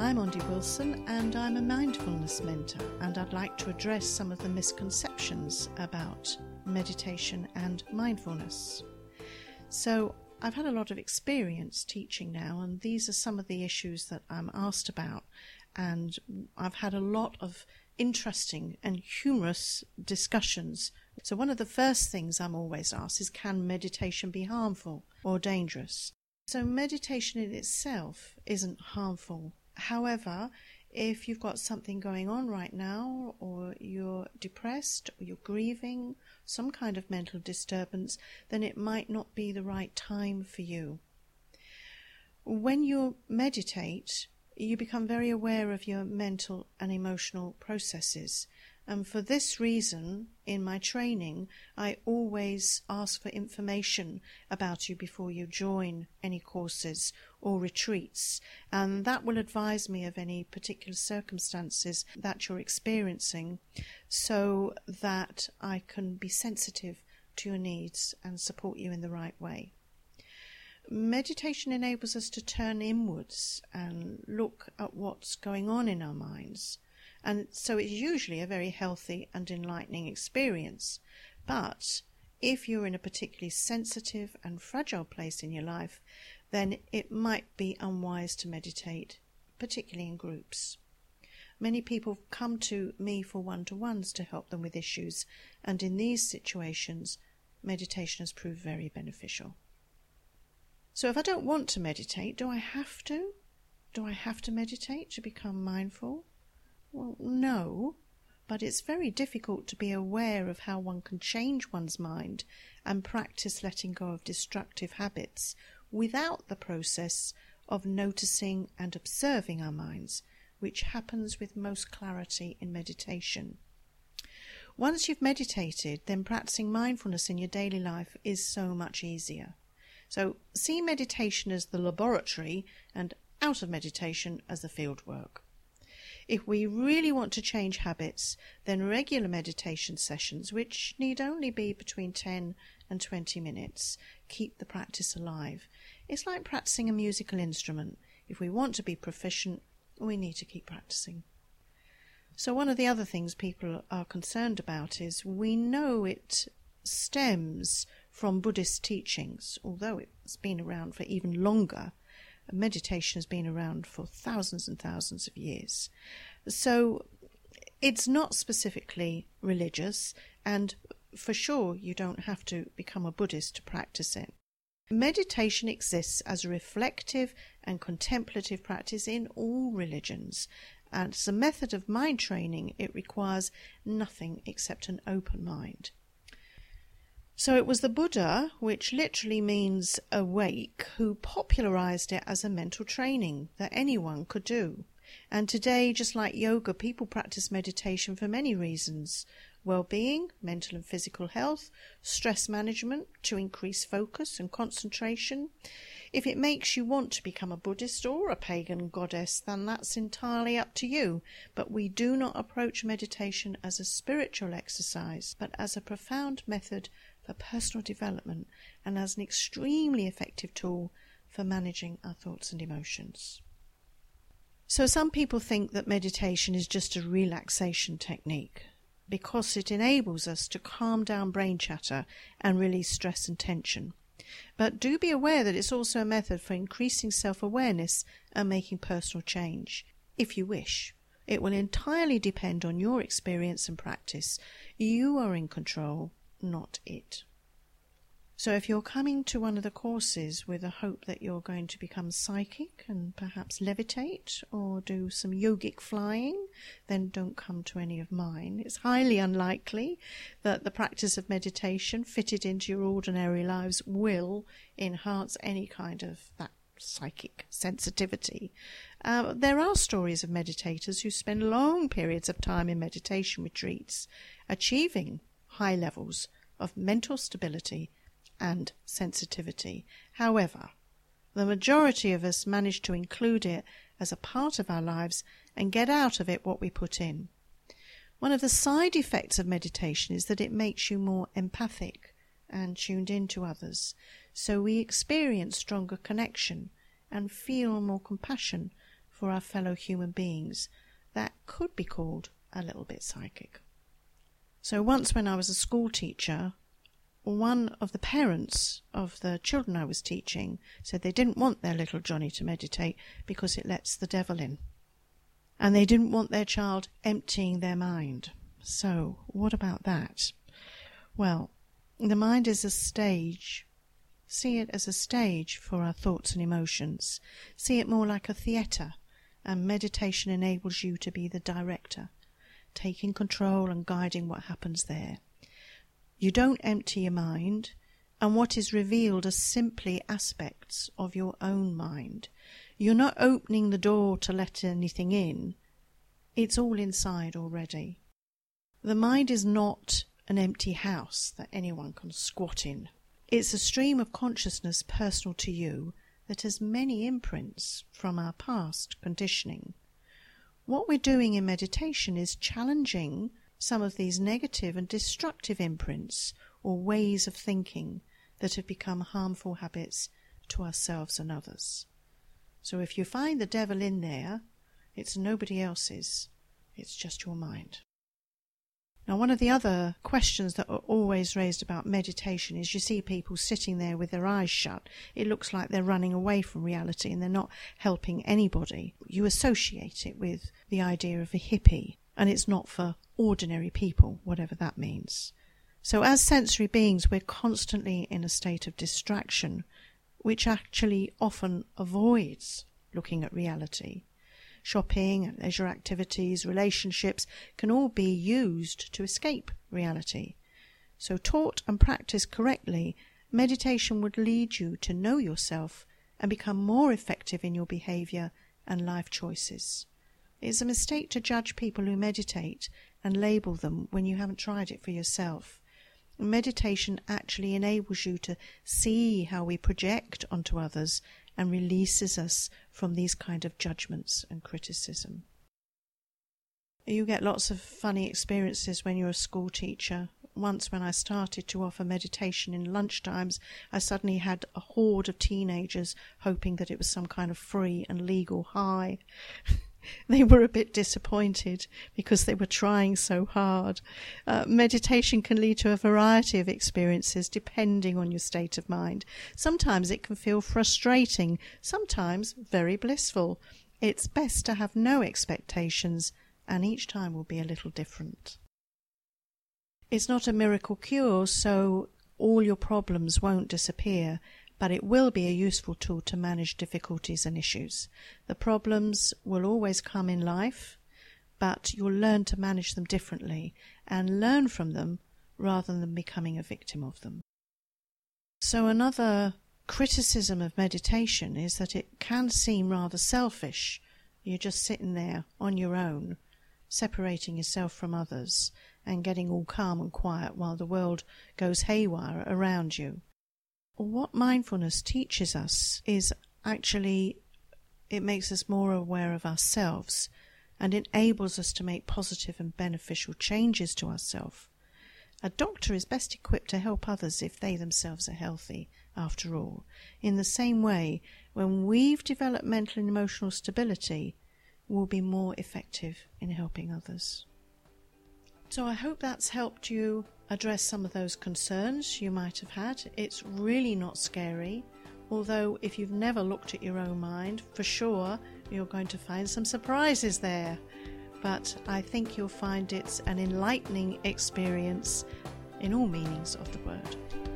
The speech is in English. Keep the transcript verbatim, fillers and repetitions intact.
I'm Andy Wilson and I'm a mindfulness mentor, and I'd like to address some of the misconceptions about meditation and mindfulness. So I've had a lot of experience teaching now, and these are some of the issues that I'm asked about, and I've had a lot of interesting and humorous discussions. So one of the first things I'm always asked is, can meditation be harmful or dangerous? So meditation in itself isn't harmful. However, if you've got something going on right now, or you're depressed, or you're grieving, some kind of mental disturbance, then it might not be the right time for you. When you meditate, you become very aware of your mental and emotional processes. And for this reason, in my training, I always ask for information about you before you join any courses or retreats, and that will advise me of any particular circumstances that you're experiencing, so that I can be sensitive to your needs and support you in the right way. Meditation enables us to turn inwards and look at what's going on in our minds. And so it's usually a very healthy and enlightening experience. But if you're in a particularly sensitive and fragile place in your life, then it might be unwise to meditate, particularly in groups. Many people come to me for one-to-ones to help them with issues, and in these situations, meditation has proved very beneficial. So if I don't want to meditate, do I have to? Do I have to meditate to become mindful? Well, no, but it's very difficult to be aware of how one can change one's mind and practice letting go of destructive habits without the process of noticing and observing our minds, which happens with most clarity in meditation. Once you've meditated, then practicing mindfulness in your daily life is so much easier. So see meditation as the laboratory and out of meditation as the field work. If we really want to change habits, then regular meditation sessions, which need only be between ten and twenty minutes, keep the practice alive. It's like practicing a musical instrument. If we want to be proficient, we need to keep practicing. So one of the other things people are concerned about is, we know it stems from Buddhist teachings, although it's been around for even longer. Meditation has been around for thousands and thousands of years. So it's not specifically religious, and for sure you don't have to become a Buddhist to practice it. Meditation exists as a reflective and contemplative practice in all religions, and as a method of mind training, it requires nothing except an open mind. So it was the Buddha, which literally means awake, who popularized it as a mental training that anyone could do. And today, just like yoga, people practice meditation for many reasons: well-being, mental and physical health, stress management, to increase focus and concentration. If it makes you want to become a Buddhist or a pagan goddess, then that's entirely up to you. But we do not approach meditation as a spiritual exercise, but as a profound method for personal development, and as an extremely effective tool for managing our thoughts and emotions. So some people think that meditation is just a relaxation technique because it enables us to calm down brain chatter and release stress and tension. But do be aware that it's also a method for increasing self-awareness and making personal change, if you wish. It will entirely depend on your experience and practice. You are in control, not it. So if you're coming to one of the courses with a hope that you're going to become psychic and perhaps levitate or do some yogic flying, then don't come to any of mine. It's highly unlikely that the practice of meditation fitted into your ordinary lives will enhance any kind of that psychic sensitivity. Uh, there are stories of meditators who spend long periods of time in meditation retreats achieving high levels of mental stability and sensitivity. However, the majority of us manage to include it as a part of our lives and get out of it what we put in. One of the side effects of meditation is that it makes you more empathic and tuned in to others, so we experience stronger connection and feel more compassion for our fellow human beings that could be called a little bit psychic. So once when I was a school teacher, one of the parents of the children I was teaching said they didn't want their little Johnny to meditate because it lets the devil in. And they didn't want their child emptying their mind. So what about that? Well, the mind is a stage. See it as a stage for our thoughts and emotions. See it more like a theatre, and meditation enables you to be the director, taking control and guiding what happens there. You don't empty your mind, and what is revealed are simply aspects of your own mind. You're not opening the door to let anything in. It's all inside already. The mind is not an empty house that anyone can squat in. It's a stream of consciousness personal to you that has many imprints from our past conditioning. What we're doing in meditation is challenging some of these negative and destructive imprints or ways of thinking that have become harmful habits to ourselves and others. So if you find the devil in there, it's nobody else's, it's just your mind. Now, one of the other questions that are always raised about meditation is you see people sitting there with their eyes shut. It looks like they're running away from reality and they're not helping anybody. You associate it with the idea of a hippie, and it's not for ordinary people, whatever that means. So as sensory beings, we're constantly in a state of distraction, which actually often avoids looking at reality. Shopping and leisure activities, relationships can all be used to escape reality. So taught and practiced correctly, meditation would lead you to know yourself and become more effective in your behaviour and life choices. It's a mistake to judge people who meditate and label them when you haven't tried it for yourself. Meditation actually enables you to see how we project onto others and releases us from these kind of judgments and criticism. You get lots of funny experiences when you're a school teacher. Once when I started to offer meditation in lunchtimes, I suddenly had a horde of teenagers hoping that it was some kind of free and legal high. They were a bit disappointed because they were trying so hard. Uh, meditation can lead to a variety of experiences depending on your state of mind. Sometimes it can feel frustrating, sometimes very blissful. It's best to have no expectations, and each time will be a little different. It's not a miracle cure, so all your problems won't disappear, but it will be a useful tool to manage difficulties and issues. The problems will always come in life, but you'll learn to manage them differently and learn from them rather than becoming a victim of them. So another criticism of meditation is that it can seem rather selfish. You're just sitting there on your own, separating yourself from others and getting all calm and quiet while the world goes haywire around you. What mindfulness teaches us is actually it makes us more aware of ourselves and enables us to make positive and beneficial changes to ourselves. A doctor is best equipped to help others if they themselves are healthy, after all. In the same way, when we've developed mental and emotional stability, we'll be more effective in helping others. So I hope that's helped you address some of those concerns you might have had. It's really not scary, although if you've never looked at your own mind, for sure you're going to find some surprises there. But I think you'll find it's an enlightening experience in all meanings of the word.